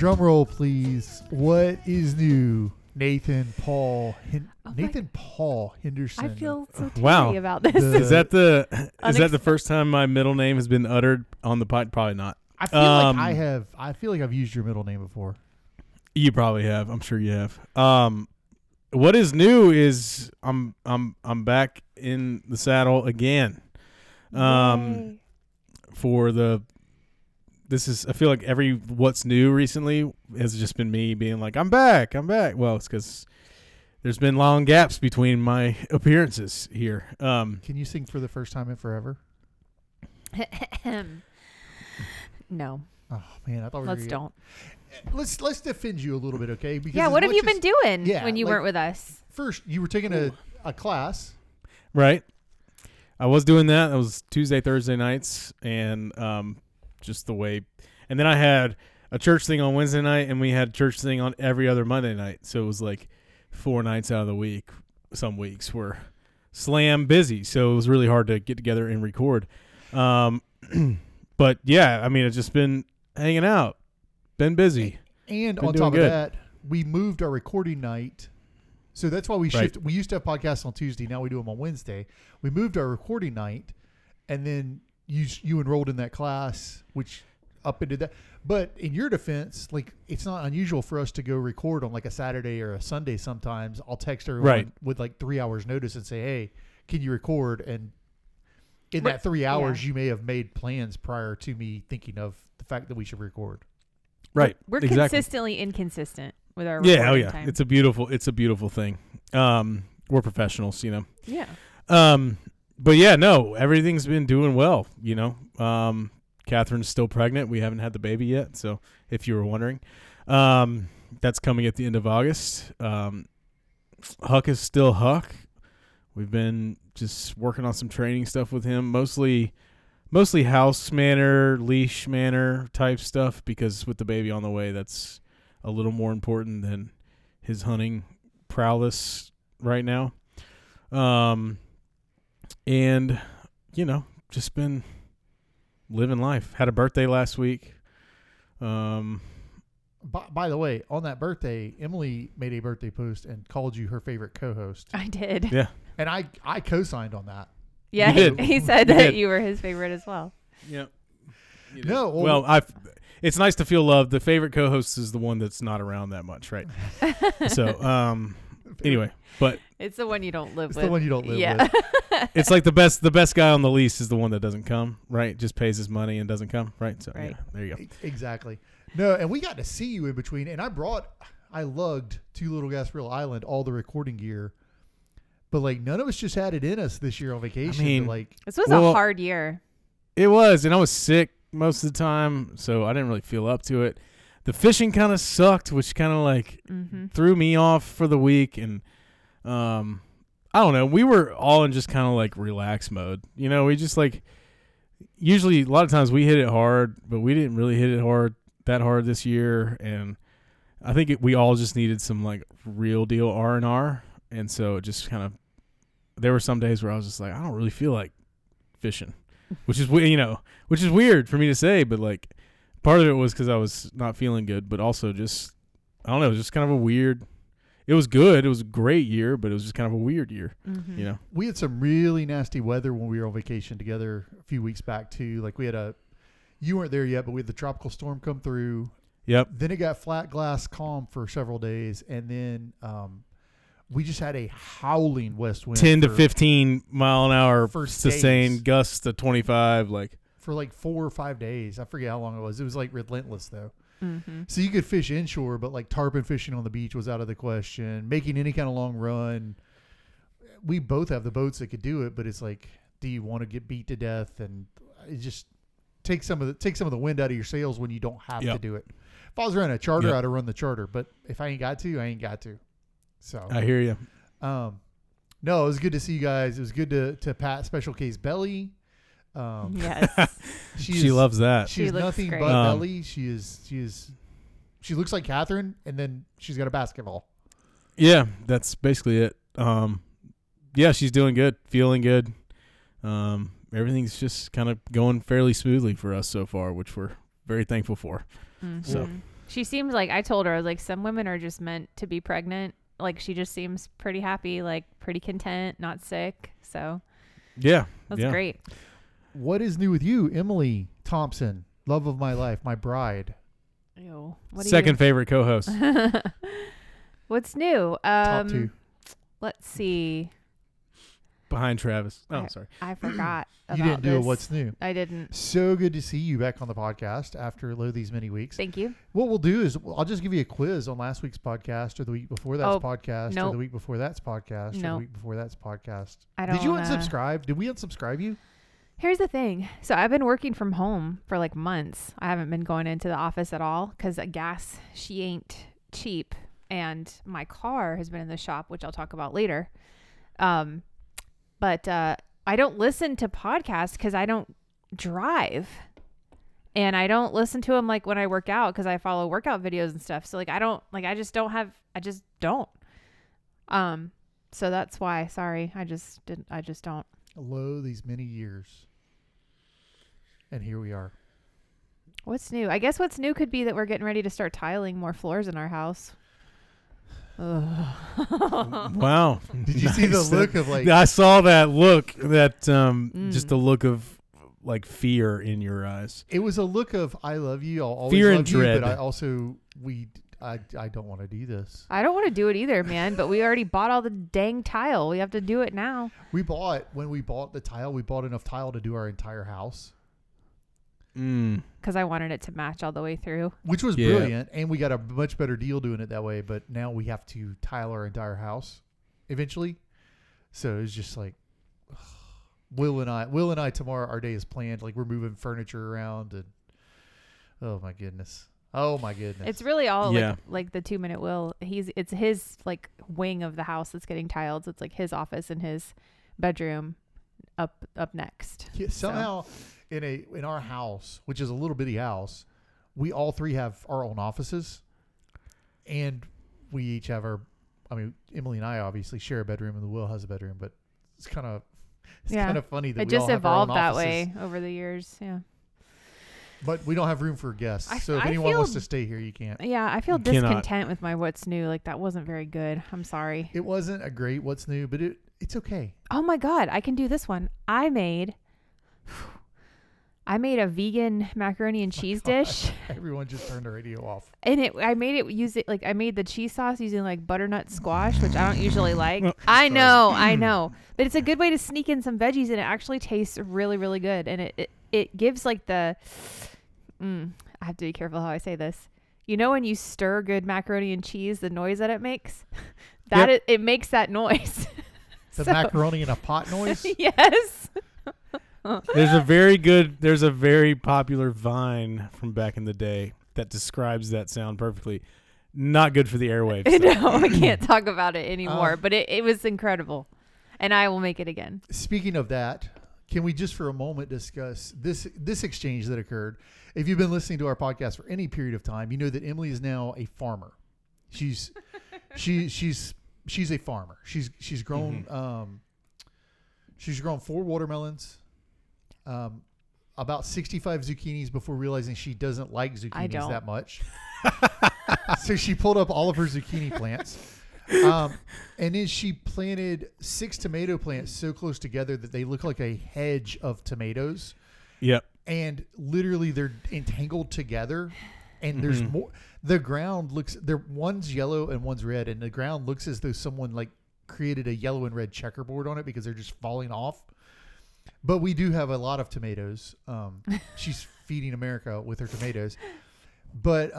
Drum roll, please. What is new? Paul Henderson. I feel so wow about this. Is that the first time my middle name has been uttered on the pod? Probably not. I feel like I have. I feel like I've used your middle name before. You probably have. I'm sure you have. What is new is I'm back in the saddle again. I feel like every what's new recently has just been me being like, I'm back. Well, it's because there's been long gaps between my appearances here. Can you sing for the first time in forever? No. Oh man, I thought we were don't. Let's defend you a little bit, okay? Because yeah, what have you been doing when you weren't with us? First, you were taking a class, right? I was doing that. That was Tuesday, Thursday nights, and just the way. And then I had a church thing on Wednesday night, and we had a church thing on every other Monday night. So it was like 4 nights out of the week. Some weeks were slam busy, so it was really hard to get together and record. But yeah, I mean, it's just been hanging out. Been busy. And on top of that, we moved our recording night. So that's why we shift. We used to have podcasts on Tuesday. Now we do them on Wednesday. We moved our recording night, and then you enrolled in that class, which upended that. But in your defense, like, it's not unusual for us to go record on like a Saturday or a Sunday sometimes. I'll text everyone with like 3 hours notice and say, hey, can you record? And in that 3 hours, you may have made plans prior to me thinking of the fact that we should record. Right. We're consistently inconsistent with our recording time. It's a beautiful thing. We're professionals, you know. Yeah. But yeah, no, everything's been doing well, you know. Catherine's still pregnant. We haven't had the baby yet, so if you were wondering. That's coming at the end of August. Huck is still Huck. We've been just working on some training stuff with him, mostly house manner, leash manner type stuff, because with the baby on the way, that's a little more important than his hunting prowess right now. And, you know, just been living life. Had a birthday last week. By the way, on that birthday, Emily made a birthday post and called you her favorite co-host. I did. Yeah. And I co-signed on that. Yeah, he said that you were his favorite as well. Yeah. No. Well, it's nice to feel loved. The favorite co-host is the one that's not around that much, right? So, anyway, but it's the one you don't live with. It's the one you don't live with. It's like the best guy on the lease is the one that doesn't come, right? Just pays his money and doesn't come, right? So, yeah, there you go. Exactly. No, and we got to see you in between, and I lugged to Little Gasparilla Island all the recording gear. But, like, none of us just had it in us this year on vacation. I mean, this was a hard year. It was, and I was sick most of the time, so I didn't really feel up to it. The fishing kind of sucked, which kind of, threw me off for the week. And, I don't know. We were all in just kind of, relax mode. You know, we just, usually a lot of times we hit it hard, but we didn't really hit it that hard this year. And I think we all just needed some, real deal R&R. And so it just kind of... There were some days where I was just like, I don't really feel like fishing, which is weird for me to say, but part of it was because I was not feeling good, but also just, I don't know, it was just kind of a weird, it was good. It was a great year, but it was just kind of a weird year, you know? We had some really nasty weather when we were on vacation together a few weeks back too. Like we had you weren't there yet, but we had the tropical storm come through. Yep. Then it got flat glass calm for several days. And then, we just had a howling west wind. 10 to 15 mile an hour sustained gusts to 25. For 4 or 5 days. I forget how long it was. It was relentless though. Mm-hmm. So you could fish inshore, but tarpon fishing on the beach was out of the question. Making any kind of long run. We both have the boats that could do it, but it's do you want to get beat to death? And it just takes some of the wind out of your sails when you don't have to do it. If I was running a charter, I'd have run the charter. But if I ain't got to, I ain't got to. So I hear you. No, it was good to see you guys. It was good to pat Special K's belly. Yes, she loves that. She's nothing great. But belly. She looks like Catherine, and then she's got a basketball. Yeah, that's basically it. Yeah, she's doing good, feeling good. Everything's just kind of going fairly smoothly for us so far, which we're very thankful for. Mm-hmm. So. She seemed like, I told her, I was like, some women are just meant to be pregnant. Like, she just seems pretty happy, like pretty content, not sick. So yeah, that's great. What is new with you, Emily Thompson, love of my life, my bride? Ew. What second favorite co-host. What's new? Top two. Let's see. Behind Travis. Oh, sorry. I forgot about you didn't do this. What's new. I didn't. So good to see you back on the podcast after these many weeks. Thank you. What we'll do is I'll just give you a quiz on last week's podcast or the week before that's podcast or the week before that's podcast or the week before that's podcast. I don't. Did you unsubscribe? Did we unsubscribe you? Here's the thing. So I've been working from home for like months. I haven't been going into the office at all because gas, she ain't cheap. And my car has been in the shop, which I'll talk about later. But I don't listen to podcasts because I don't drive. And I don't listen to them like when I work out because I follow workout videos and stuff. So like I just don't. So that's why. Sorry. I just don't. Hello, these many years. And here we are. What's new? I guess what's new could be that we're getting ready to start tiling more floors in our house. Wow. Did you see the look of like... I saw that look, that just the look of like fear in your eyes. It was a look of, I love you, I'll always fear love and dread. You, but I also, I don't want to do this. I don't want to do it either, man, but we already bought all the dang tile. We have to do it now. When we bought the tile, we bought enough tile to do our entire house. Because I wanted it to match all the way through, which was brilliant, and we got a much better deal doing it that way. But now we have to tile our entire house eventually, so it's just like Will and I tomorrow, our day is planned. Like, we're moving furniture around, and oh my goodness, it's really all like the 2 minute Will. It's his like wing of the house that's getting tiled. So it's like his office and his bedroom up next. Yeah, somehow. So. In our house, which is a little bitty house, we all three have our own offices, and we each have Emily and I obviously share a bedroom, and the Will has a bedroom, but it's kind of funny that it we just all have evolved our own that offices. Way over the years, yeah. But we don't have room for guests, so if anyone wants to stay here, you can't. Yeah, I feel discontent with my what's new. Like, that wasn't very good. I'm sorry. It wasn't a great what's new, but it's okay. Oh my God, I can do this one. I made a vegan macaroni and cheese dish. Everyone just turned the radio off. And I made the cheese sauce using like butternut squash, which I don't usually like. I know. But it's a good way to sneak in some veggies, and it actually tastes really, really good. And it gives like the, I have to be careful how I say this. You know, when you stir good macaroni and cheese, the noise that it makes, it makes that noise. The macaroni in a pot noise? Yes. There's a very popular Vine from back in the day that describes that sound perfectly. Not good for the airwaves. No, I can't talk about it anymore, but it was incredible, and I will make it again. Speaking of that, can we just for a moment discuss this exchange that occurred? If you've been listening to our podcast for any period of time, you know that Emily is now a farmer. She's a farmer. She's grown she's grown 4 watermelons. About 65 zucchinis before realizing she doesn't like zucchinis that much. So she pulled up all of her zucchini plants. And then she planted 6 tomato plants so close together that they look like a hedge of tomatoes. Yep. And literally they're entangled together. And there's more. The ground looks, one's yellow and one's red. And the ground looks as though someone like created a yellow and red checkerboard on it because they're just falling off. But we do have a lot of tomatoes. She's feeding America with her tomatoes. But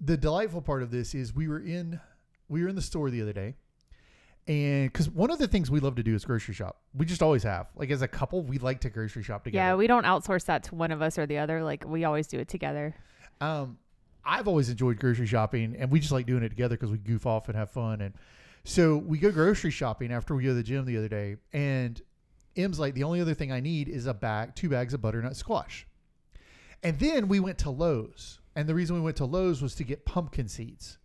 the delightful part of this is we were in the store the other day, and because one of the things we love to do is grocery shop. We just always have. Like, as a couple, we like to grocery shop together. Yeah, we don't outsource that to one of us or the other. Like, we always do it together. I've always enjoyed grocery shopping, and we just like doing it together because we goof off and have fun. And so we go grocery shopping after we go to the gym the other day, and M's like, the only other thing I need is 2 bags of butternut squash. And then we went to Lowe's. And the reason we went to Lowe's was to get pumpkin seeds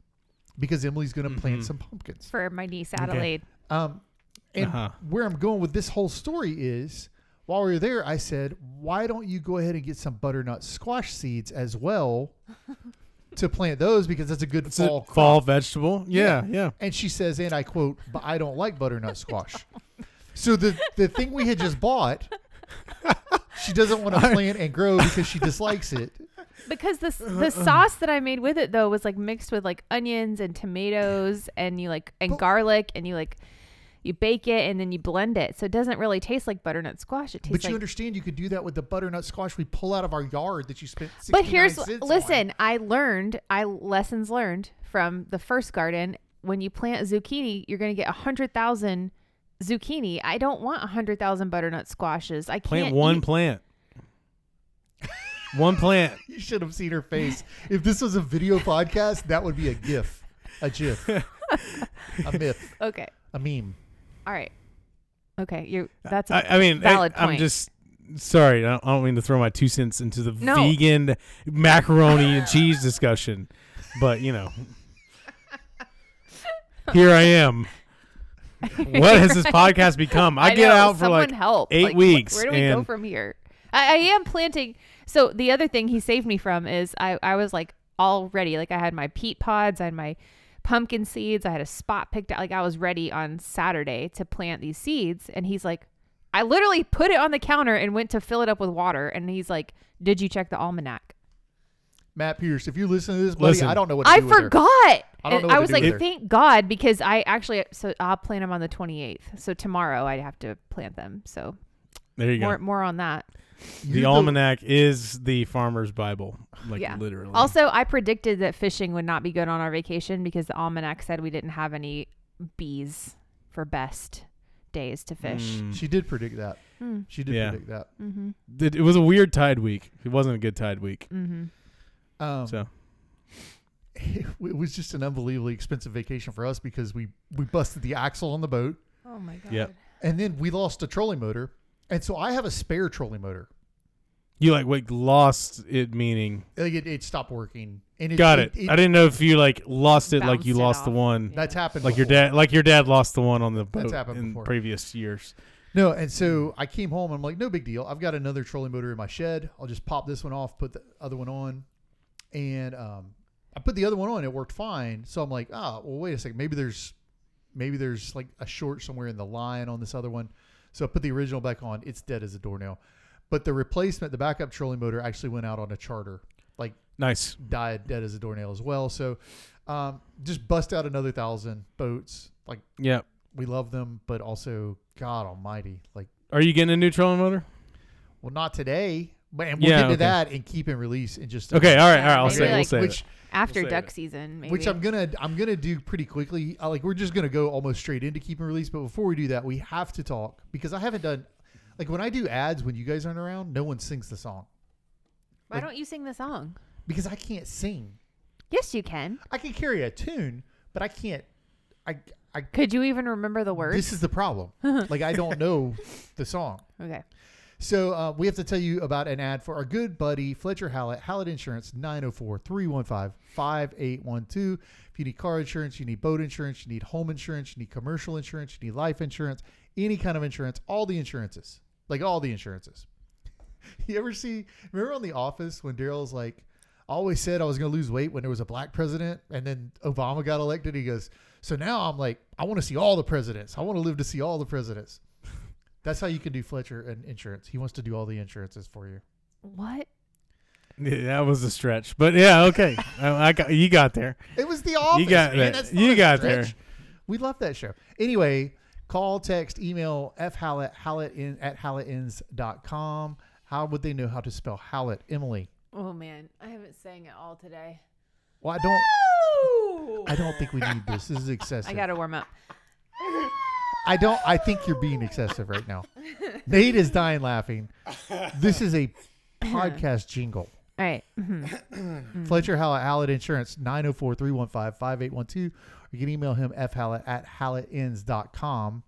because Emily's going to plant some pumpkins for my niece Adelaide. Okay. Where I'm going with this whole story is, while we were there, I said, why don't you go ahead and get some butternut squash seeds as well? to plant those because that's a good fall vegetable. Yeah. And she says, and I quote, "But I don't like butternut squash." So the thing we had just bought, she doesn't want to plant and grow because she dislikes it. Because the sauce that I made with it though was like mixed with like onions and tomatoes and garlic and you bake it and then you blend it. So it doesn't really taste like butternut squash. It tastes But you understand you could do that with the butternut squash we pull out of our yard that you spent 69 cents on. Lessons learned from the first garden. When you plant zucchini, you're going to get 100,000 zucchini. I don't want 100,000 butternut squashes. I can't plant. One plant. You should have seen her face. If this was a video podcast, that would be a gif, a gif, a myth. Okay. A meme. All right. Okay. That's a valid point. I'm just sorry. I don't mean to throw my 2 cents into the vegan macaroni and cheese discussion, but here I am. What has this podcast become? I get out for 8 weeks. Where do we go from here? I am planting. So the other thing he saved me from is I was already I had my peat pods, I had my pumpkin seeds, I had a spot picked out. I was ready on Saturday to plant these seeds. And he's like, I literally put it on the counter and went to fill it up with water. And he's like, did you check the almanac? Matt Pierce, if you listen to this, buddy, I don't know what to do. I forgot. I was like, thank God, because I'll plant them on the 28th. So tomorrow I'd have to plant them. So there you go. More on that. The almanac is the farmer's Bible, literally. Also, I predicted that fishing would not be good on our vacation because the almanac said we didn't have any bees for best days to fish. She did predict that. Predict that. Mm-hmm. It was a weird tide week. It wasn't a good tide week. Mm-hmm. It was just an unbelievably expensive vacation for us because we busted the axle on the boat. Oh, my God. Yep. And then we lost a trolling motor. And so I have a spare trolling motor. You lost it, meaning it stopped working. And I didn't know if you lost it, like you lost the one. Yeah. That's happened. Like before. Your dad lost the one on the boat in previous years. No, and so I came home. And I'm like, no big deal. I've got another trolling motor in my shed. I'll just pop this one off, put the other one on, and I put the other one on. It worked fine. So I'm like, wait a second. Maybe there's a short somewhere in the line on this other one. So I put the original back on. It's dead as a doornail. But the replacement, the backup trolling motor, actually went out on a charter. Nice. Died dead as a doornail as well. So just bust out another 1,000 boats. We love them, but also, God almighty. Are you getting a new trolling motor? Well, not today. But we'll get to that and keep and release in just all right. We'll save duck season, maybe. Which I'm gonna do pretty quickly. We're just gonna go almost straight into keep and release. But before we do that, we have to talk because I haven't done when I do ads when you guys aren't around, no one sings the song. Why don't you sing the song? Because I can't sing. Yes, you can. I can carry a tune, but I can't. Could you even remember the words? This is the problem. I don't know the song. Okay. So we have to tell you about an ad for our good buddy, Fletcher Hallett, Hallett Insurance, 904-315-5812. If you need car insurance, you need boat insurance, you need home insurance, you need commercial insurance, you need life insurance, any kind of insurance, all the insurances, all the insurances. You ever remember on The Office when Daryl's I always said I was going to lose weight when there was a black president and then Obama got elected. He goes, so now I'm I want to see all the presidents. I want to live to see all the presidents. That's how you can do Fletcher and insurance. He wants to do all the insurances for you. What? Yeah, that was a stretch, but yeah, okay. You got there. It was The Office. You got that. You got there. We love that show. Anyway, call, text, email fhallett@hallettins.com. How would they know how to spell Hallett, Emily? Oh man, I haven't sang it all today. Well, I don't think we need this. This is excessive. I got to warm up. I think you're being excessive right now. Nate is dying laughing. This is a podcast jingle. All right. Fletcher Hallett, Hallett Insurance, 904-315-5812. Or you can email him fhallett@hallettins.com.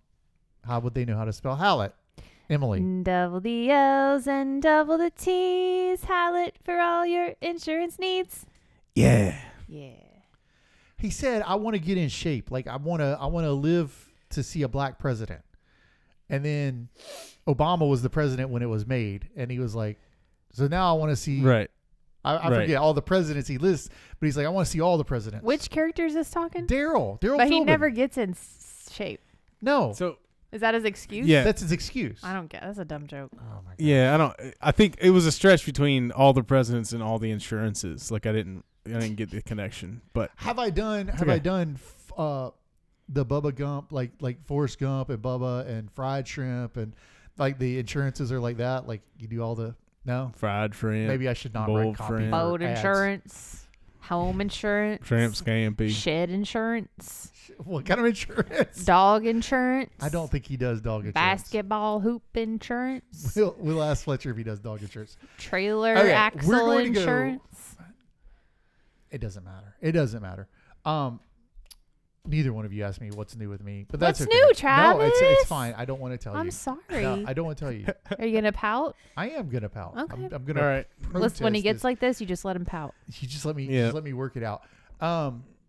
How would they know how to spell Hallett? Emily. Double the L's and double the T's. Hallett for all your insurance needs. Yeah. Yeah. He said, I want to get in shape. I want to live to see a black president. And then Obama was the president when it was made. And he was so now I want to see I forget all the presidents he lists, but he's like, I want to see all the presidents. Which character is this talking? Daryl. But Philbin. He never gets in shape. No. So is that his excuse? Yeah, that's his excuse. I don't get. That's a dumb joke. Oh my God. Yeah, I don't. I think it was a stretch between all the presidents and all the insurances. Like I didn't get the connection. But have I done the Bubba Gump, like Forrest Gump and Bubba and fried shrimp and like the insurances are like that. Like you do all the. No. Fried shrimp. Maybe I should not write copy. Boat insurance. Home insurance. Shrimp scampi. Shed insurance. What kind of insurance? Dog insurance. I don't think he does dog insurance. Basketball hoop insurance. We'll ask Fletcher if he does dog insurance. Trailer axle insurance. It doesn't matter. Neither one of you asked me what's new with me, but that's new, Travis? No, it's fine. I don't want to tell you. I'm sorry. No, I don't want to tell you. Are you gonna pout? I am gonna pout. Okay. I'm gonna. All right. When he gets like this, you just let him pout. You just let me. Yeah. Just let me work it out.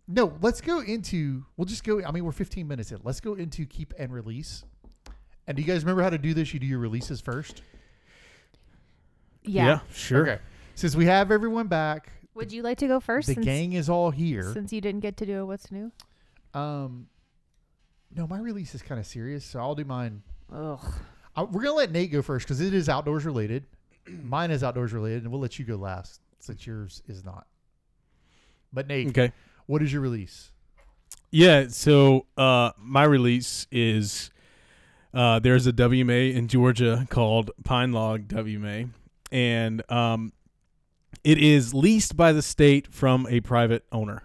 No, let's go into. We'll just go. I mean, we're 15 minutes in. Let's go into keep and release. And do you guys remember how to do this? You do your releases first. Yeah. Sure. Okay. Since we have everyone back, would you like to go first? The gang is all here. Since you didn't get to do a what's new. No, my release is kind of serious, so I'll do mine. Ugh. We're going to let Nate go first because it is outdoors related. Mine is outdoors related, and we'll let you go last since yours is not. But Nate, okay. What is your release? Yeah, so my release is there's a WMA in Georgia called Pine Log WMA, and it is leased by the state from a private owner.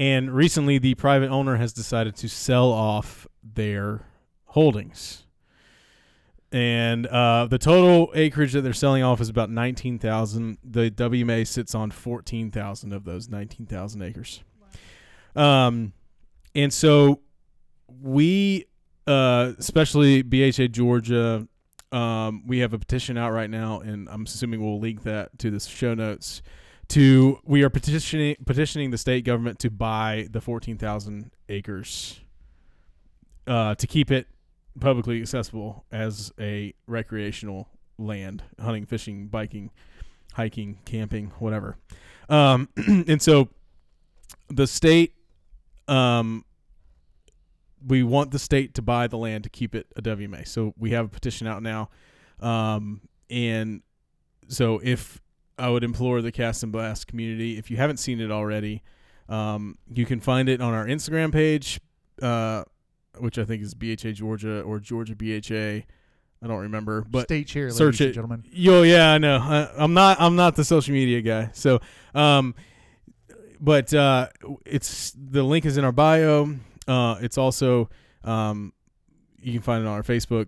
And recently, the private owner has decided to sell off their holdings. And the total acreage that they're selling off is about 19,000. The WMA sits on 14,000 of those 19,000 acres. Wow. And so we, especially BHA Georgia, we have a petition out right now, and I'm assuming we'll link that to the show notes. We are petitioning the state government to buy the 14,000 acres to keep it publicly accessible as a recreational land, hunting, fishing, biking, hiking, camping, whatever. And so the state, we want the state to buy the land to keep it a WMA. So we have a petition out now. And so I would implore the Cast and Blast community, if you haven't seen it already, you can find it on our Instagram page, which I think is BHA Georgia or Georgia BHA. I don't remember, but stay cheer, search it, gentlemen. Yo, yeah, I know. I'm not the social media guy. So, but it's the link is in our bio. It's also you can find it on our Facebook.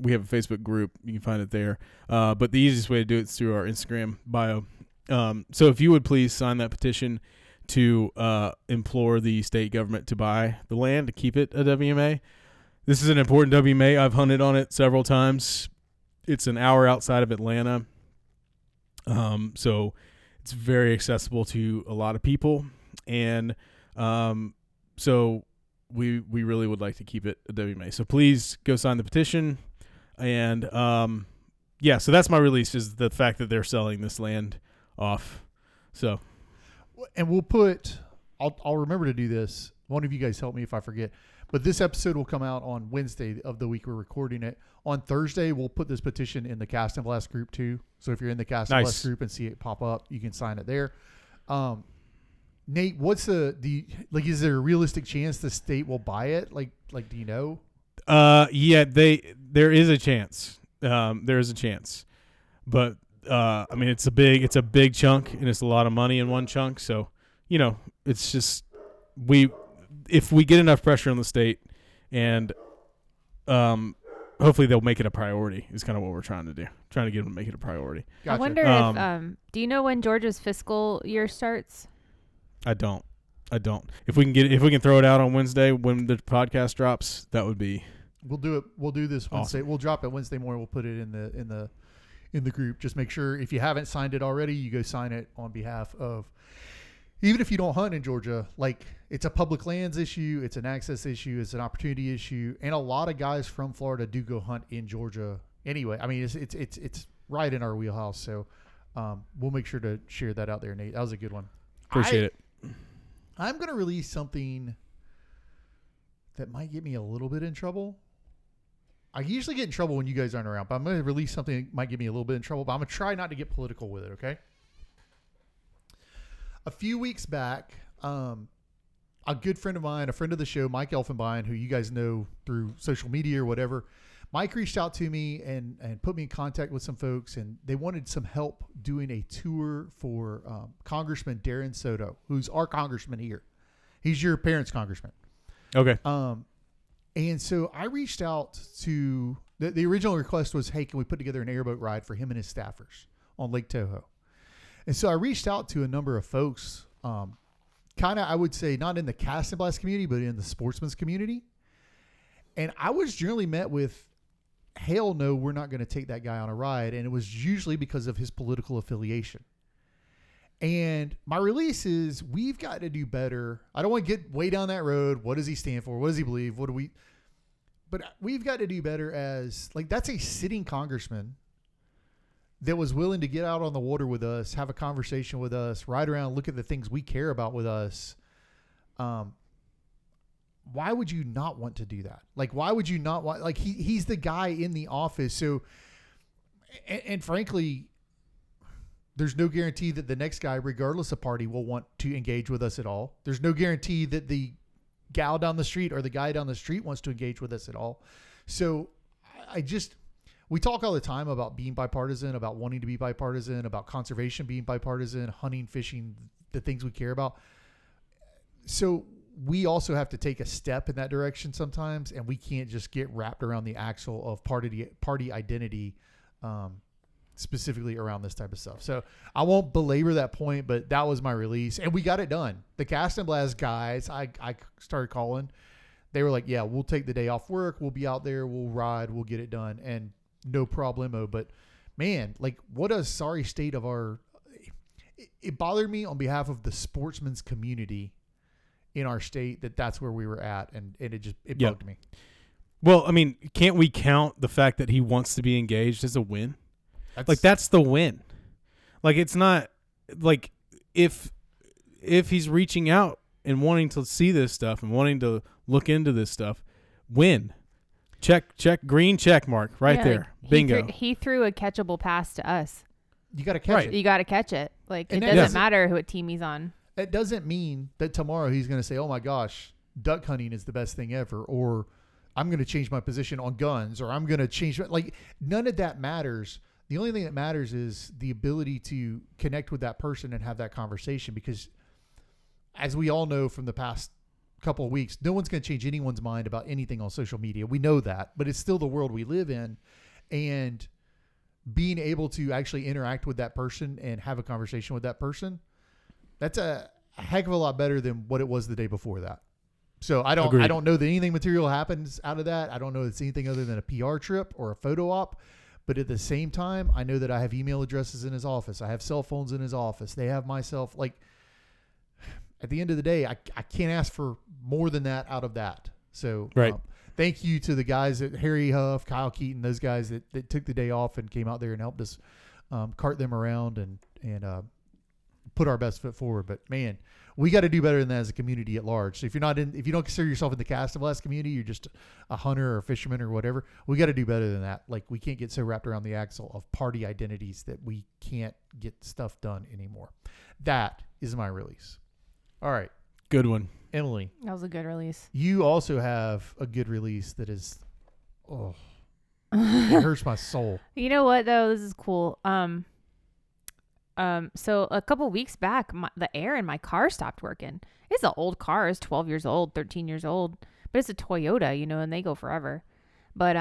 We have a Facebook group. You can find it there. But the easiest way to do it is through our Instagram bio. So if you would please sign that petition to implore the state government to buy the land, to keep it a WMA. This is an important WMA. I've hunted on it several times. It's an hour outside of Atlanta. So it's very accessible to a lot of people. And so we really would like to keep it a WMA. So please go sign the petition. And, so that's my release is the fact that they're selling this land off. So, and we'll put, I'll remember to do this. One of you guys help me if I forget, but this episode will come out on Wednesday of the week we're recording it. On Thursday, we'll put this petition in the Cast and Blast group too. So if you're in the Cast and Blast group and see it pop up, you can sign it there. Nate, what's is there a realistic chance the state will buy it? Like, do you know? There is a chance. There is a chance, but I mean, it's a big chunk, and it's a lot of money in one chunk. So, you know, it's just if we get enough pressure on the state, and hopefully they'll make it a priority. Is kind of what we're trying to do, trying to get them to make it a priority. Gotcha. I wonder if do you know when Georgia's fiscal year starts? I don't. If we can throw it out on Wednesday when the podcast drops, that would be. We'll do it. We'll do this Wednesday. Awesome. We'll drop it Wednesday morning. We'll put it in the group. Just make sure if you haven't signed it already, you go sign it on behalf of. Even if you don't hunt in Georgia, like it's a public lands issue, it's an access issue, it's an opportunity issue, and a lot of guys from Florida do go hunt in Georgia anyway. I mean, it's right in our wheelhouse. So, We'll make sure to share that out there, Nate. That was a good one. Appreciate it. I'm going to release something that might get me a little bit in trouble. I usually get in trouble when you guys aren't around, but I'm going to release something that might get me a little bit in trouble, but I'm going to try not to get political with it, okay? A few weeks back, a good friend of mine, a friend of the show, Mike Elfenbein, who you guys know through social media or whatever, Mike reached out to me and put me in contact with some folks, and they wanted some help doing a tour for Congressman Darren Soto, who's our congressman here. He's your parents' congressman. Okay. And so I reached out to the original request was, hey, can we put together an airboat ride for him and his staffers on Lake Tahoe? And so I reached out to a number of folks, kind of, I would say, not in the cast and blast community, but in the sportsman's community. And I was generally met with, hell no, we're not going to take that guy on a ride. And it was usually because of his political affiliation. And my release is, we've got to do better. I don't want to get way down that road. What does he stand for? What does he believe? What do we, but we've got to do better as, like, that's a sitting congressman that was willing to get out on the water with us, have a conversation with us, ride around, look at the things we care about with us. Why would you not want to do that? Like, why would you not want, like, he's the guy in the office. So, and frankly, there's no guarantee that the next guy, regardless of party, will want to engage with us at all. There's no guarantee that the gal down the street or the guy down the street wants to engage with us at all. So we talk all the time about being bipartisan, about wanting to be bipartisan, about conservation being bipartisan, hunting, fishing, the things we care about. So we also have to take a step in that direction sometimes, and we can't just get wrapped around the axle of party identity, specifically around this type of stuff. So I won't belabor that point, but that was my release, and we got it done. The Cast and Blast guys, I started calling. They were like, yeah, we'll take the day off work. We'll be out there. We'll ride. We'll get it done. And no problemo, but man, like, what a sorry state of our, it bothered me on behalf of the sportsman's community in our state that's where we were at. And it bugged me. Well, I mean, can't we count the fact that he wants to be engaged as a win? That's the win. Like, it's not like if he's reaching out and wanting to see this stuff and wanting to look into this stuff, win. Check, green check mark there. Like, bingo. He threw a catchable pass to us. You got to catch it. You got to catch it. Like, and it doesn't matter who team he's on. It doesn't mean that tomorrow he's going to say, oh my gosh, duck hunting is the best thing ever, or I'm going to change my position on guns, or I'm going to change. Like, none of that matters. The only thing that matters is the ability to connect with that person and have that conversation, because as we all know from the past couple of weeks, no one's going to change anyone's mind about anything on social media. We know that, but it's still the world we live in, and being able to actually interact with that person and have a conversation with that person, that's a heck of a lot better than what it was the day before that. So I don't know that anything material happens out of that. I don't know it's anything other than a PR trip or a photo op, but at the same time, I know that I have email addresses in his office. I have cell phones in his office. They have myself. Like, at the end of the day, I can't ask for more than that out of that. So right. Thank you to the guys at Harry Huff, Kyle Keaton, those guys that took the day off and came out there and helped us cart them around and put our best foot forward. But man, we got to do better than that as a community at large. So if you don't consider yourself in the Cast and Blast community, you're just a hunter or a fisherman or whatever, we got to do better than that. Like, we can't get so wrapped around the axle of party identities that we can't get stuff done anymore. That is my release. All right. Good one. Emily. That was a good release. You also have a good release that is, it hurts my soul. You know what, though? This is cool. So a couple weeks back, the air in my car stopped working. It's an old car. It's 12 years old, 13 years old, but it's a Toyota, you know, and they go forever. But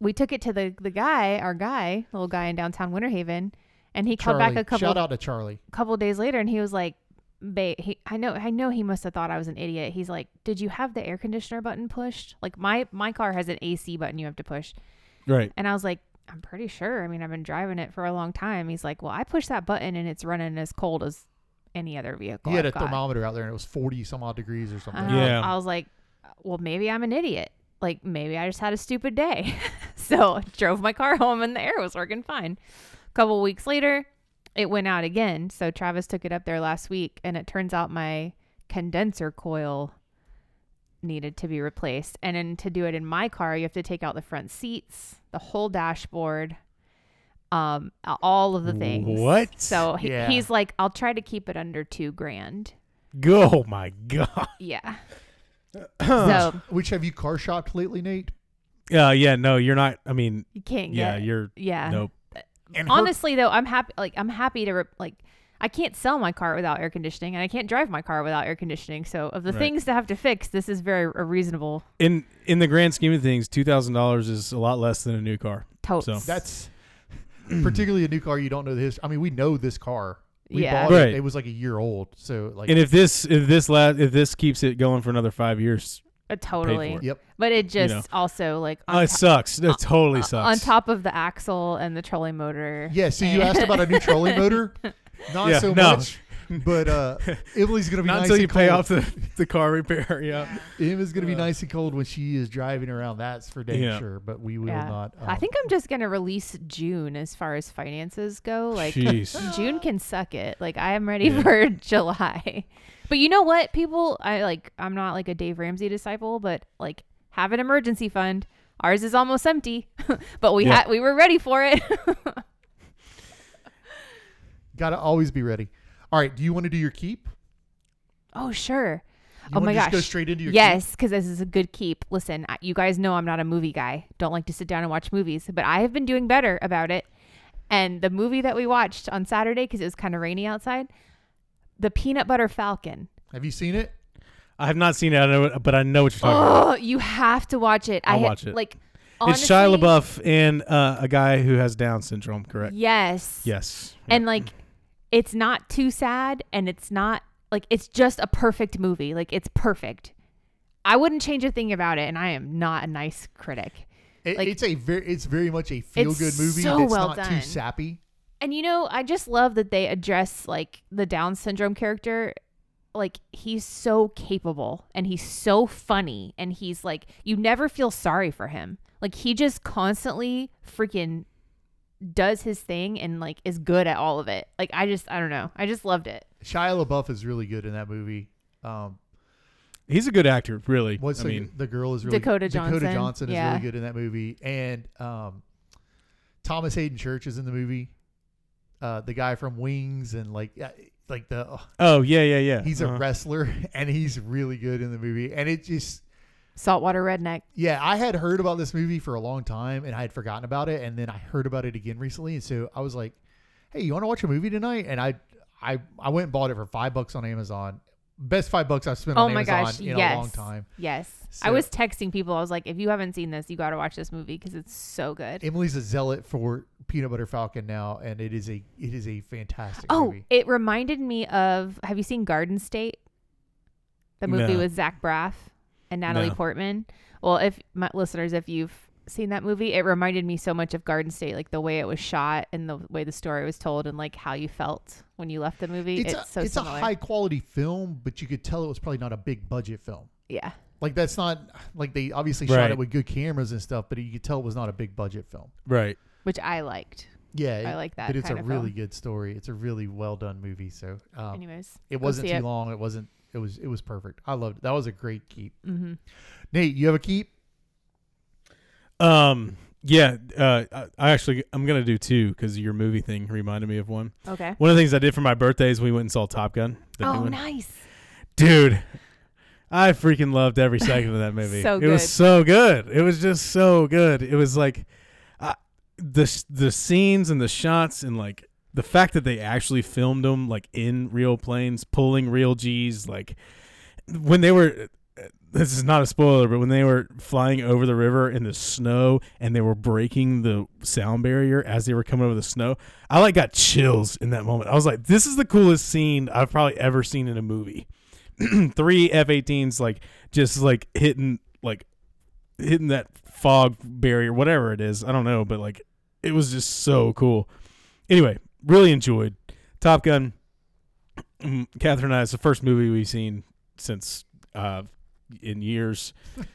we took it to the guy, little guy in downtown Winter Haven, and he called back shout out to Charlie. A couple days later, and he was like, babe, I know he must have thought I was an idiot. He's like, did you have the air conditioner button pushed? Like, my car has an AC button you have to push. Right. And I was like, I'm pretty sure. I mean, I've been driving it for a long time. He's like, well, I pushed that button and it's running as cold as any other vehicle. He had a thermometer out there and it was 40 some odd degrees or something. Yeah. I was like, well, maybe I'm an idiot. Like, maybe I just had a stupid day. So I drove my car home and the air was working fine. couple weeks later, it went out again. So Travis took it up there last week, and it turns out my condenser coil needed to be replaced. And then to do it in my car, you have to take out the front seats, the whole dashboard, all of the things. What? So he's like, I'll try to keep it under $2,000. Oh my God. Yeah. So, which have you car shopped lately, Nate? Yeah, no, you're not. I mean, you can't get it. Nope. And honestly, though, I'm happy. Like, I'm happy to I can't sell my car without air conditioning, and I can't drive my car without air conditioning. So, of the things to have to fix, this is very reasonable. In the grand scheme of things, $2,000 is a lot less than a new car. Totes. So that's particularly a new car. You don't know the history. I mean, we know this car. We bought it. It was like a year old. So, like, and if this keeps it going for another 5 years. Totally. Yep. But it just also like it sucks. It totally sucks. On top of the axle and the trolley motor. Yeah. So you asked about a new trolley motor. Not so much. But Emily's gonna be not nice until you pay off the car repair. Yeah. Emily's gonna be nice and cold when she is driving around. That's for damn sure. But we will not. I think I'm just gonna release June as far as finances go. Like June can suck it. Like I am ready for July. But you know what, people, I'm not like a Dave Ramsey disciple, but like have an emergency fund. Ours is almost empty, but we were ready for it. Got to always be ready. All right. Do you want to do your keep? Oh, sure. Oh my gosh. Just go straight into your keep? Yes, because this is a good keep. Listen, you guys know I'm not a movie guy. Don't like to sit down and watch movies, but I have been doing better about it. And the movie that we watched on Saturday, because it was kind of rainy outside, The Peanut Butter Falcon. Have you seen it? I have not seen it, but I know what you're talking about. Oh, you have to watch it. I'll watch it. Like, honestly, it's Shia LaBeouf and a guy who has Down syndrome, correct? Yes. Yes. And like, it's not too sad, and it's not like, it's just a perfect movie. Like, it's perfect. I wouldn't change a thing about it, and I am not a nice critic. It's very much a feel-good movie. So it's well not done. Too sappy. And, you know, I just love that they address, like, the Down syndrome character. Like, he's so capable, and he's so funny, and he's, like, you never feel sorry for him. Like, he just constantly freaking does his thing and, like, is good at all of it. Like, I don't know. I just loved it. Shia LaBeouf is really good in that movie. He's a good actor, really. The girl is really good. Dakota Johnson is really good in that movie. And Thomas Hayden Church is in the movie. The guy from Wings and he's a wrestler, and he's really good in the movie. And it just saltwater redneck. Yeah. I had heard about this movie for a long time, and I had forgotten about it. And then I heard about it again recently. And so I was like, hey, you want to watch a movie tonight? And I went and bought it for $5 on Amazon. Best $5 I've spent on Amazon in a long time. Yes. So, I was texting people. I was like, if you haven't seen this, you got to watch this movie because it's so good. Emily's a zealot for Peanut Butter Falcon now, and it is a fantastic movie. Oh, it reminded me of, have you seen Garden State? The movie with Zach Braff and Natalie Portman. Well, if my listeners, if you've seen that movie, it reminded me so much of Garden State, like the way it was shot and the way the story was told and like how you felt when you left the movie. It's similar. A high quality film, but you could tell it was probably not a big budget film. Yeah. Like that's not like they obviously shot it with good cameras and stuff, but you could tell it was not a big budget film. Right. Which I liked. Yeah. I like that. But it's a really good story. It's a really well done movie. So anyways, it wasn't too long. It was perfect. I loved it. That was a great keep. Mm-hmm. Nate, you have a keep? I'm going to do two because your movie thing reminded me of one. Okay. One of the things I did for my birthday is we went and saw Top Gun. Oh, nice. Dude, I freaking loved every second of that movie. So good. It was so good. It was just so good. It was like the scenes and the shots and like the fact that they actually filmed them like in real planes, pulling real G's, like when they were... This is not a spoiler, but when they were flying over the river in the snow and they were breaking the sound barrier as they were coming over the snow, I like got chills in that moment. I was like, this is the coolest scene I've probably ever seen in a movie. 3 F-18s like just like hitting that fog barrier, whatever it is. I don't know, but like it was just so cool. Anyway, really enjoyed Top Gun. Catherine and I, it's the first movie we've seen since in years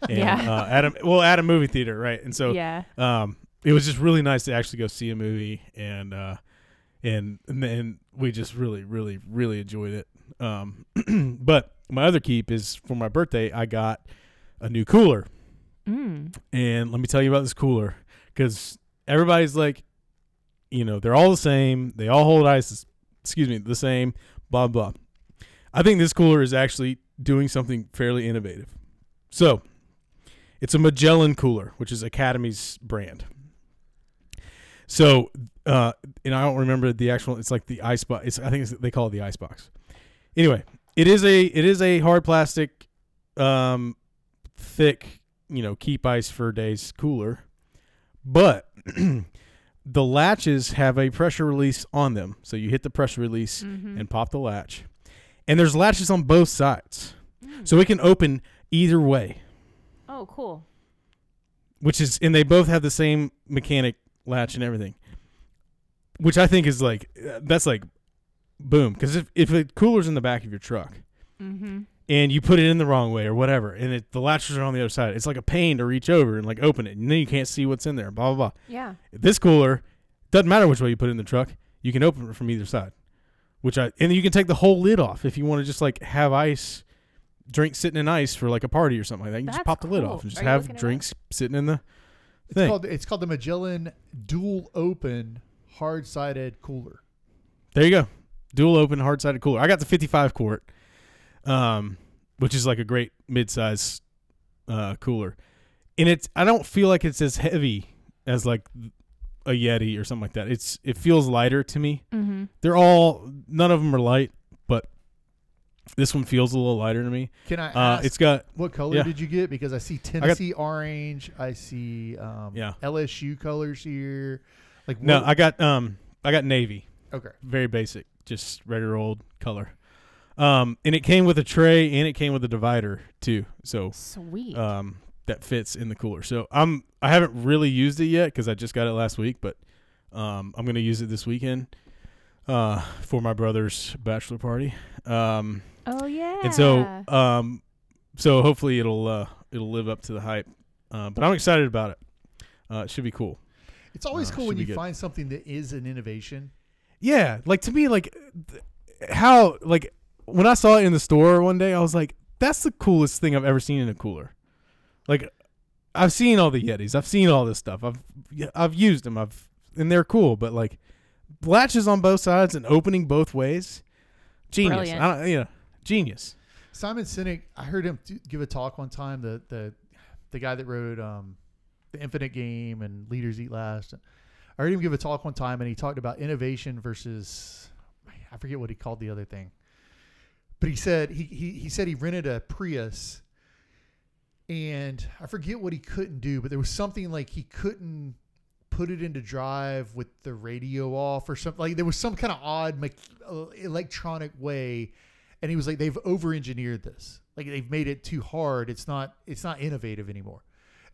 and, at a movie theater. Right. And so, it was just really nice to actually go see a movie and, And we just really, really, really enjoyed it. But my other keep is for my birthday, I got a new cooler. Mm. And let me tell you about this cooler, because everybody's like, you know, they're all the same. They all hold ice, the same, blah, blah. I think this cooler is actually doing something fairly innovative. So it's a Magellan cooler, which is Academy's brand. So, and I don't remember the actual, it's like the ice box. I think they call it the ice box. Anyway, it is a hard plastic, thick, you know, keep ice for days cooler, but the latches have a pressure release on them. So you hit the pressure release and pop the latch, and there's latches on both sides. Mm. So it can open either way. Oh, cool. And they both have the same mechanic latch and everything, which I think is like, that's like boom. Because if a cooler's in the back of your truck and you put it in the wrong way or whatever, and the latches are on the other side, it's like a pain to reach over and like open it, and then you can't see what's in there, blah, blah, blah. Yeah. This cooler, doesn't matter which way you put it in the truck, you can open it from either side, and you can take the whole lid off if you want to just like have ice, drink sitting in ice for like a party or something like that. You just pop the lid off and just have drinks sitting in the thing. It's called the Magellan Dual Open Hard Sided Cooler. There you go. Dual Open Hard Sided Cooler. I got the 55 quart, which is like a great mid-size cooler. And I don't feel like it's as heavy as like a Yeti or something like that. It feels lighter to me. Mm-hmm. None of them are light, but this one feels a little lighter to me. Can I ask, it's got, what color did you get? Because I see Tennessee orange. I see LSU colors here. Like no, I got navy. Okay. Very basic, just regular old color. And it came with a tray, and it came with a divider too. So sweet. That fits in the cooler. So I haven't really used it yet because I just got it last week, but I'm gonna use it this weekend for my brother's bachelor party. Oh yeah. And so hopefully it'll live up to the hype. But I'm excited about it. It should be cool. It's always cool when you find something that is an innovation. Yeah, like to me, like how, like when I saw it in the store one day, I was like, that's the coolest thing I've ever seen in a cooler. Like I've seen all the Yetis, I've seen all this stuff, I've used them, and they're cool, but like latches on both sides and opening both ways, genius. Genius. Simon Sinek, I heard him give a talk one time. The guy that wrote The Infinite Game and Leaders Eat Last. I heard him give a talk one time, and he talked about innovation versus, I forget what he called the other thing, but he said he said he rented a Prius, and I forget what he couldn't do, but there was something like he couldn't put it into drive with the radio off or something. Like there was some kind of odd electronic way, and he was like, they've over-engineered this. Like they've made it too hard. It's not innovative anymore.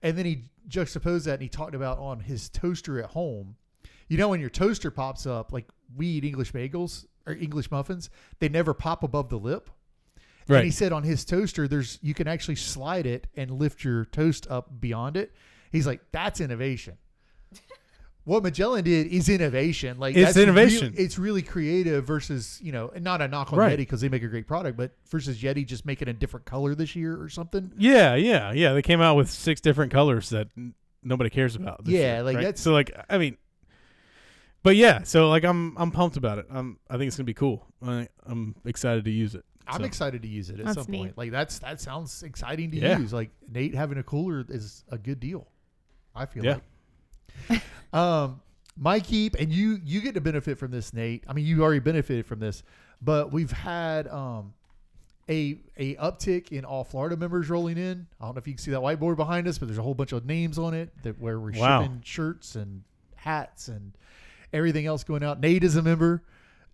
And then he juxtaposed that, and he talked about on his toaster at home. You know, when your toaster pops up, like we eat English bagels or English muffins, they never pop above the lip. Right. And he said on his toaster, you can actually slide it and lift your toast up beyond it. He's like, that's innovation. What Magellan did is innovation. Like it's innovation. It's really creative versus, you know, and not a knock on Yeti because they make a great product, but versus Yeti just making a different color this year or something. Yeah. They came out with 6 different colors that nobody cares about. This year, like right? That's so. Like I mean, but yeah, so like I'm pumped about it. I think it's gonna be cool. I'm excited to use it. I'm excited to use it at some point. Like that sounds exciting to use. Like Nate having a cooler is a good deal. I feel like. My keep, and you get to benefit from this, Nate. I mean, you already benefited from this, but we've had a uptick in All Florida members rolling in. I don't know if you can see that whiteboard behind us, but there's a whole bunch of names on it where we're shipping shirts and hats and everything else going out. Nate is a member,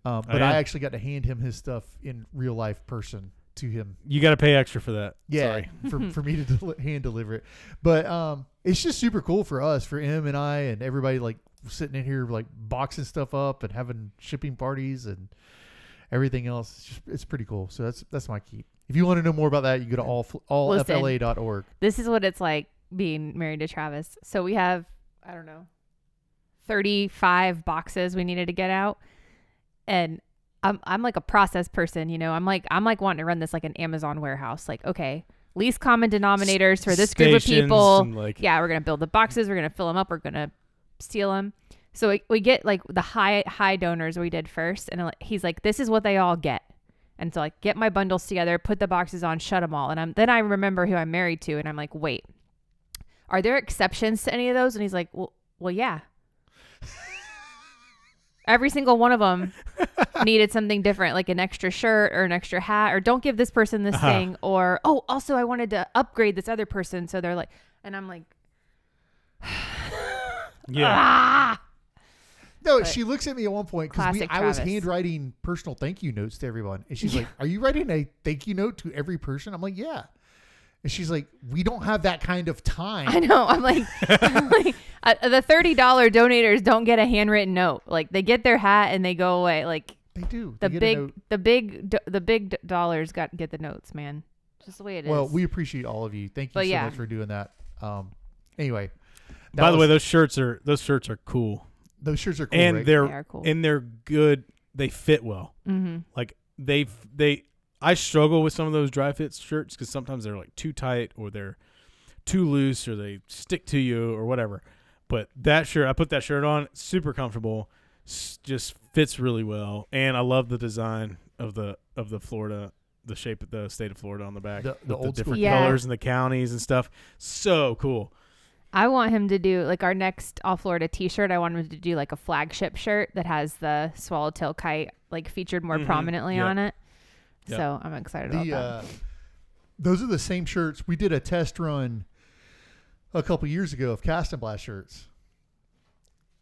but I actually got to hand him his stuff in real life person to him. You got to pay extra for that. Yeah, sorry. for me to hand deliver it, but it's just super cool for us, for M and I and everybody, like sitting in here, like boxing stuff up and having shipping parties and everything else. It's pretty cool. So that's my keep. If you want to know more about that, you go to allfla.org. This is what it's like being married to Travis. So we have, I don't know, 35 boxes we needed to get out. And I'm like a process person, you know. I'm like wanting to run this like an Amazon warehouse. Like, okay, least common denominators for this group of people. Like, yeah, we're gonna build the boxes. We're gonna fill them up. We're gonna seal them. So we get like the high donors we did first, and he's like, this is what they all get. And so like, get my bundles together, put the boxes on, shut them all. And then I remember who I'm married to, and I'm like, wait, are there exceptions to any of those? And he's like, well, yeah. Every single one of them needed something different, like an extra shirt or an extra hat, or don't give this person this thing, or, oh, also I wanted to upgrade this other person. So they're like, and I'm like, yeah. Ah! No, but she looks at me at one point because I was handwriting personal thank you notes to everyone. And she's like, are you writing a thank you note to every person? I'm like, yeah. And she's like, we don't have that kind of time. I know. I'm like, the $30 donators don't get a handwritten note. Like, they get their hat and they go away. Like, they do. The big dollars get the notes, man. Just the way it is. Well, we appreciate all of you. Thank you so much for doing that. Anyway. By the way, those shirts are cool. Those shirts are cool, and right? They're cool. And they're good. They fit well. Mm-hmm. Like, I struggle with some of those dry fit shirts because sometimes they're like too tight or they're too loose or they stick to you or whatever. But that shirt, I put that shirt on, super comfortable, just fits really well, and I love the design of the Florida, the shape of the state of Florida on the back, the different colors and the counties and stuff. So cool. I want him to do like our next All Florida t-shirt. I want him to do like a flagship shirt that has the swallowtail kite like featured more prominently on it. Yep. So I'm excited about that. Those are the same shirts. We did a test run a couple years ago of Cast and Blast shirts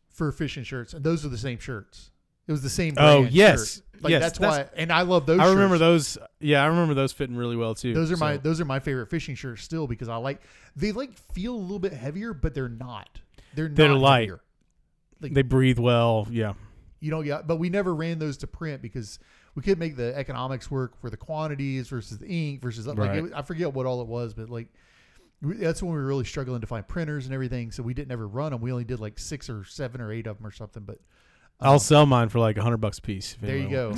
for fishing shirts. And those are the same shirts. It was the same brand. Oh, yes. Shirt. Like, yes. That's why. And I love those shirts. I remember those. Yeah, I remember those fitting really well, too. Those are my favorite fishing shirts still because they feel a little bit heavier, but they're not. They're light. Like, they breathe well. Yeah. But we never ran those to print because we couldn't make the economics work for the quantities versus the ink versus I forget what all it was, but like that's when we were really struggling to find printers and everything. So we didn't ever run them. We only did like 6 or 7 or 8 of them or something, but. I'll sell mine for like $100 a piece. There you go.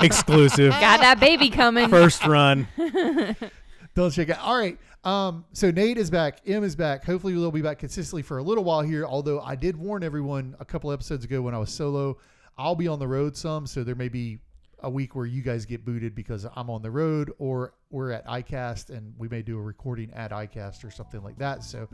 Exclusive. Got that baby coming. First run. Don't check out. All right. So Nate is back. Em is back. Hopefully we'll be back consistently for a little while here. Although I did warn everyone a couple episodes ago when I was solo, I'll be on the road some. So there may be a week where you guys get booted because I'm on the road or we're at iCast and we may do a recording at iCast or something like that. So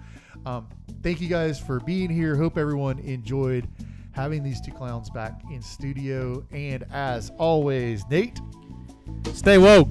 thank you guys for being here. Hope everyone enjoyed having these two clowns back in studio. And as always, Nate, stay woke.